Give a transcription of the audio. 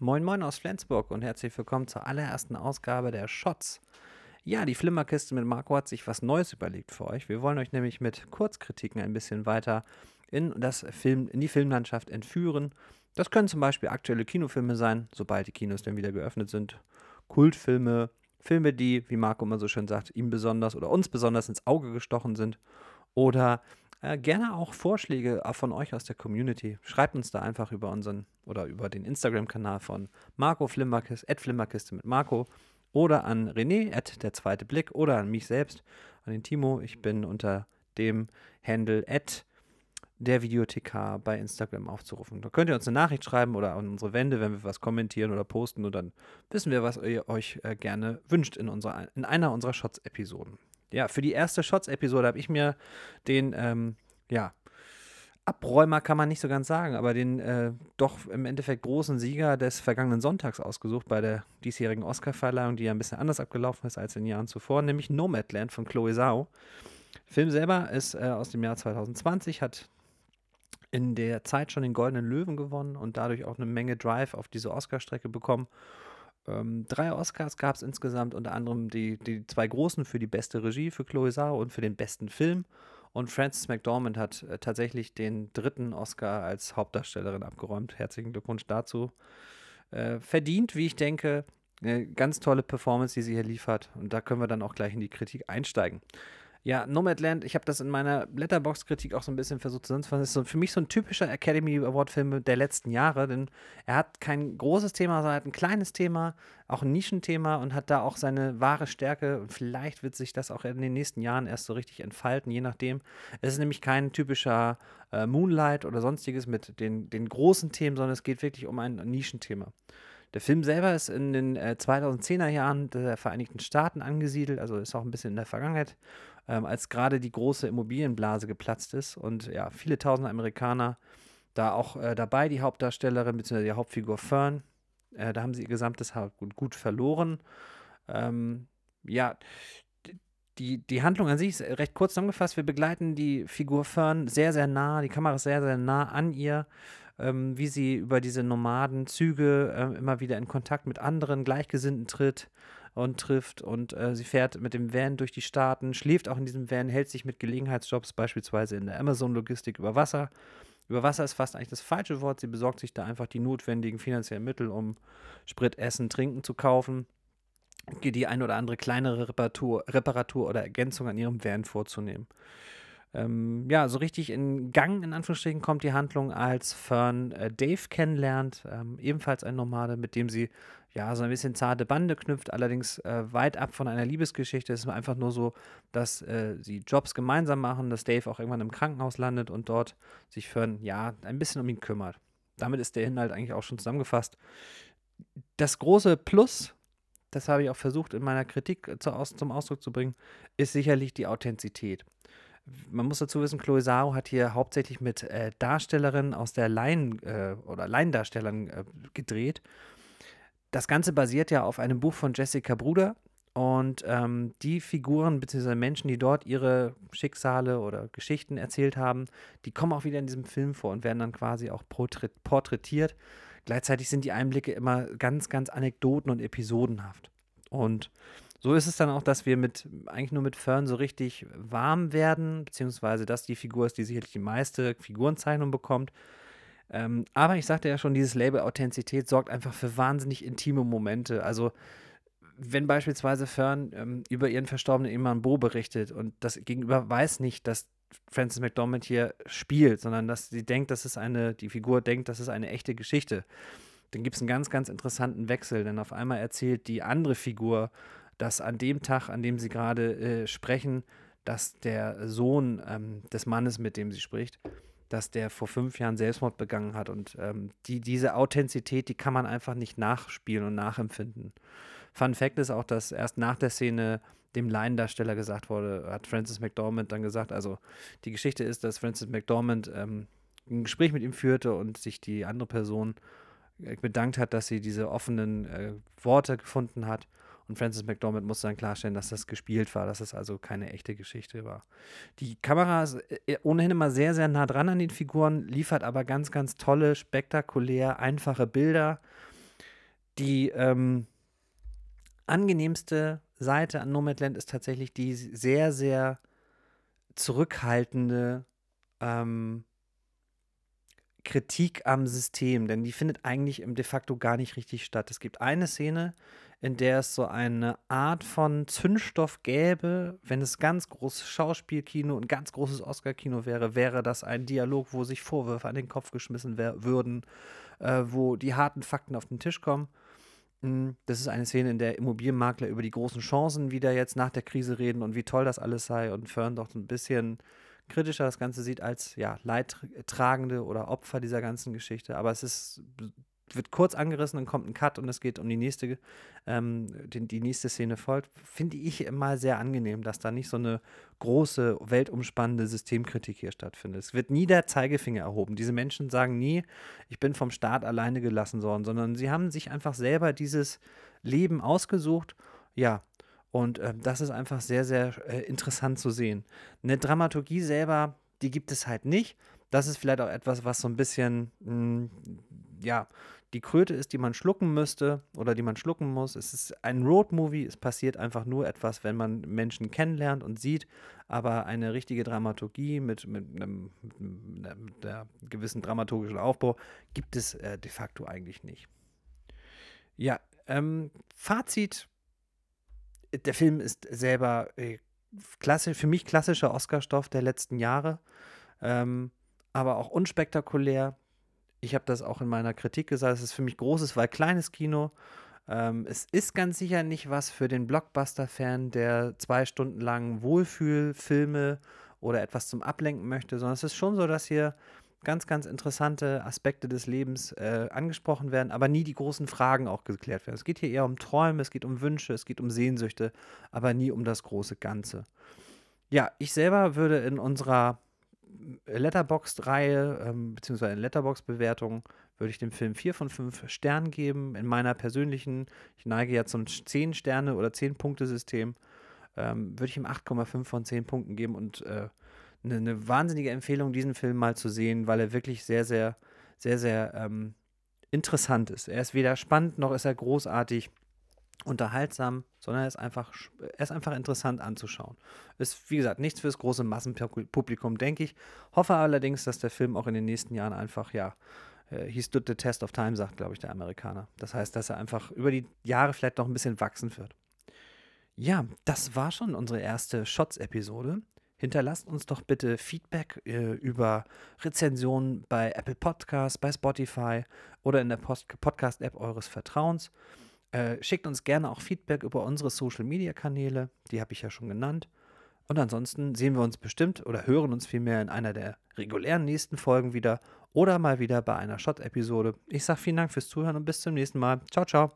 Moin Moin aus Flensburg und herzlich willkommen zur allerersten Ausgabe der Shots. Ja, die Flimmerkiste mit Marco hat sich was Neues überlegt für euch. Wir wollen euch nämlich mit Kurzkritiken ein bisschen weiter in die Filmlandschaft entführen. Das können zum Beispiel aktuelle Kinofilme sein, sobald die Kinos dann wieder geöffnet sind. Kultfilme, Filme, die, wie Marco immer so schön sagt, ihm besonders oder uns besonders ins Auge gestochen sind. Oder gerne auch Vorschläge von euch aus der Community. Schreibt uns da einfach über unseren oder über den Instagram-Kanal von Marco Flimmerkiste, @Flimmerkiste mit Marco, oder an René, @der zweite Blick, oder an mich selbst, an den Timo. Ich bin unter dem Handle @der Videothekar bei Instagram aufzurufen. Da könnt ihr uns eine Nachricht schreiben oder an unsere Wände, wenn wir was kommentieren oder posten, und dann wissen wir, was ihr euch gerne wünscht in einer unserer Shots-Episoden. Ja, für die erste Shots-Episode habe ich mir den, Abräumer kann man nicht so ganz sagen, aber den doch im Endeffekt großen Sieger des vergangenen Sonntags ausgesucht bei der diesjährigen Oscar-Verleihung, die ja ein bisschen anders abgelaufen ist als in den Jahren zuvor, nämlich Nomadland von Chloé Zhao. Der Film selber ist aus dem Jahr 2020, hat in der Zeit schon den Goldenen Löwen gewonnen und dadurch auch eine Menge Drive auf diese Oscar-Strecke bekommen. 3 Oscars gab es insgesamt, unter anderem die 2 großen für die beste Regie für Chloé Zhao und für den besten Film. Und Frances McDormand hat tatsächlich den 3. Oscar als Hauptdarstellerin abgeräumt. Herzlichen Glückwunsch dazu. Verdient, wie ich denke, eine ganz tolle Performance, die sie hier liefert. Und da können wir dann auch gleich in die Kritik einsteigen. Ja, Nomadland, ich habe das in meiner Letterboxd-Kritik auch so ein bisschen versucht zusammenzufassen. Das ist für mich so ein typischer Academy Award-Film der letzten Jahre, denn er hat kein großes Thema, sondern hat ein kleines Thema, auch ein Nischenthema, und hat da auch seine wahre Stärke. Und vielleicht wird sich das auch in den nächsten Jahren erst so richtig entfalten, je nachdem. Es ist nämlich kein typischer Moonlight oder sonstiges mit den großen Themen, sondern es geht wirklich um ein Nischenthema. Der Film selber ist in den 2010er Jahren der Vereinigten Staaten angesiedelt, also ist auch ein bisschen in der Vergangenheit, als gerade die große Immobilienblase geplatzt ist und ja, viele tausend Amerikaner da auch dabei, die Hauptdarstellerin bzw. die Hauptfigur Fern, da haben sie ihr gesamtes Hauptgut gut verloren. Die Handlung an sich ist recht kurz zusammengefasst. Wir begleiten die Figur Fern sehr, sehr nah, die Kamera ist sehr, sehr nah an ihr, wie sie über diese Nomadenzüge immer wieder in Kontakt mit anderen Gleichgesinnten trifft. Und sie fährt mit dem Van durch die Staaten, schläft auch in diesem Van, hält sich mit Gelegenheitsjobs, beispielsweise in der Amazon-Logistik, über Wasser. Über Wasser ist fast eigentlich das falsche Wort. Sie besorgt sich da einfach die notwendigen finanziellen Mittel, um Sprit, Essen, Trinken zu kaufen, die ein oder andere kleinere Reparatur oder Ergänzung an ihrem Van vorzunehmen. So richtig in Gang, in Anführungsstrichen, kommt die Handlung, als Fern Dave kennenlernt, ebenfalls ein Nomade, mit dem sie ja so ein bisschen zarte Bande knüpft, allerdings weit ab von einer Liebesgeschichte. Es ist einfach nur so, dass sie Jobs gemeinsam machen, dass Dave auch irgendwann im Krankenhaus landet und dort sich Fern ja ein bisschen um ihn kümmert. Damit ist der Inhalt eigentlich auch schon zusammengefasst. Das große Plus, das habe ich auch versucht in meiner Kritik zum Ausdruck zu bringen, ist sicherlich die Authentizität. Man muss dazu wissen, Chloé Zhao hat hier hauptsächlich mit Darstellerinnen aus der Laiendarstellern gedreht. Das Ganze basiert ja auf einem Buch von Jessica Bruder, und die Figuren bzw. Menschen, die dort ihre Schicksale oder Geschichten erzählt haben, die kommen auch wieder in diesem Film vor und werden dann quasi auch porträtiert. Gleichzeitig sind die Einblicke immer ganz, ganz anekdoten- und episodenhaft. Und so ist es dann auch, dass wir eigentlich nur mit Fern so richtig warm werden, beziehungsweise dass die Figur ist, die sicherlich die meiste Figurenzeichnung bekommt. Aber ich sagte ja schon, dieses Label Authentizität sorgt einfach für wahnsinnig intime Momente. Also wenn beispielsweise Fern über ihren verstorbenen Ehemann Bo berichtet und das Gegenüber weiß nicht, dass Frances McDormand hier spielt, sondern dass sie denkt, die Figur denkt, das ist eine echte Geschichte. Dann gibt es einen ganz, ganz interessanten Wechsel, denn auf einmal erzählt die andere Figur, dass an dem Tag, an dem sie gerade sprechen, dass der Sohn des Mannes, mit dem sie spricht, dass der vor 5 Jahren Selbstmord begangen hat. Und diese Authentizität, die kann man einfach nicht nachspielen und nachempfinden. Fun Fact ist auch, dass erst nach der Szene dem Laiendarsteller gesagt wurde, hat Frances McDormand dann gesagt, also die Geschichte ist, dass Frances McDormand ein Gespräch mit ihm führte und sich die andere Person bedankt hat, dass sie diese offenen Worte gefunden hat. Und Frances McDormand musste dann klarstellen, dass das gespielt war, dass es also keine echte Geschichte war. Die Kamera ist ohnehin immer sehr, sehr nah dran an den Figuren, liefert aber ganz, ganz tolle, spektakulär einfache Bilder. Die angenehmste Seite an Nomadland ist tatsächlich die sehr, sehr zurückhaltende Kritik am System, denn die findet eigentlich de facto gar nicht richtig statt. Es gibt eine Szene, in der es so eine Art von Zündstoff gäbe, wenn es ganz großes Schauspielkino und ganz großes Oscar-Kino wäre, wäre das ein Dialog, wo sich Vorwürfe an den Kopf geschmissen würden, wo die harten Fakten auf den Tisch kommen. Das ist eine Szene, in der Immobilienmakler über die großen Chancen wieder jetzt nach der Krise reden und wie toll das alles sei und Fern doch ein bisschen kritischer das Ganze sieht als ja, Leidtragende oder Opfer dieser ganzen Geschichte. Aber es ist, wird kurz angerissen, dann kommt ein Cut und es geht um die nächste, die nächste Szene folgt. Finde ich immer sehr angenehm, dass da nicht so eine große, weltumspannende Systemkritik hier stattfindet. Es wird nie der Zeigefinger erhoben. Diese Menschen sagen nie, ich bin vom Staat alleine gelassen worden, sondern sie haben sich einfach selber dieses Leben ausgesucht. Ja, und das ist einfach sehr, sehr interessant zu sehen. Eine Dramaturgie selber, die gibt es halt nicht. Das ist vielleicht auch etwas, was so ein bisschen, die Kröte ist, die man schlucken müsste oder die man schlucken muss. Es ist ein Roadmovie, es passiert einfach nur etwas, wenn man Menschen kennenlernt und sieht, aber eine richtige Dramaturgie mit einem gewissen dramaturgischen Aufbau gibt es de facto eigentlich nicht. Ja, Fazit, der Film ist selber für mich klassischer Oscar-Stoff der letzten Jahre, aber auch unspektakulär. Ich habe das auch in meiner Kritik gesagt, es ist für mich großes, weil kleines Kino. Es ist ganz sicher nicht was für den Blockbuster-Fan, der 2 Stunden lang Wohlfühlfilme oder etwas zum Ablenken möchte, sondern es ist schon so, dass hier ganz, ganz interessante Aspekte des Lebens angesprochen werden, aber nie die großen Fragen auch geklärt werden. Es geht hier eher um Träume, es geht um Wünsche, es geht um Sehnsüchte, aber nie um das große Ganze. Ja, ich selber würde in unserer Letterboxd-Reihe beziehungsweise in Letterboxd-Bewertung würde ich dem Film 4 von 5 Sternen geben. In meiner persönlichen, ich neige ja zum 10-Sterne- oder 10-Punkte-System, würde ich ihm 8,5 von 10 Punkten geben und eine wahnsinnige Empfehlung, diesen Film mal zu sehen, weil er wirklich sehr, sehr, sehr, sehr interessant ist. Er ist weder spannend, noch ist er großartig unterhaltsam, sondern er ist einfach interessant anzuschauen. Ist, wie gesagt, nichts fürs große Massenpublikum, denke ich. Hoffe allerdings, dass der Film auch in den nächsten Jahren einfach, he stood the test of time, sagt, glaube ich, der Amerikaner. Das heißt, dass er einfach über die Jahre vielleicht noch ein bisschen wachsen wird. Ja, das war schon unsere erste Shots-Episode. Hinterlasst uns doch bitte Feedback über Rezensionen bei Apple Podcasts, bei Spotify oder in der Podcast-App eures Vertrauens. Schickt uns gerne auch Feedback über unsere Social-Media-Kanäle, die habe ich ja schon genannt. Und ansonsten sehen wir uns bestimmt oder hören uns vielmehr in einer der regulären nächsten Folgen wieder oder mal wieder bei einer Shot-Episode. Ich sage vielen Dank fürs Zuhören und bis zum nächsten Mal. Ciao, ciao.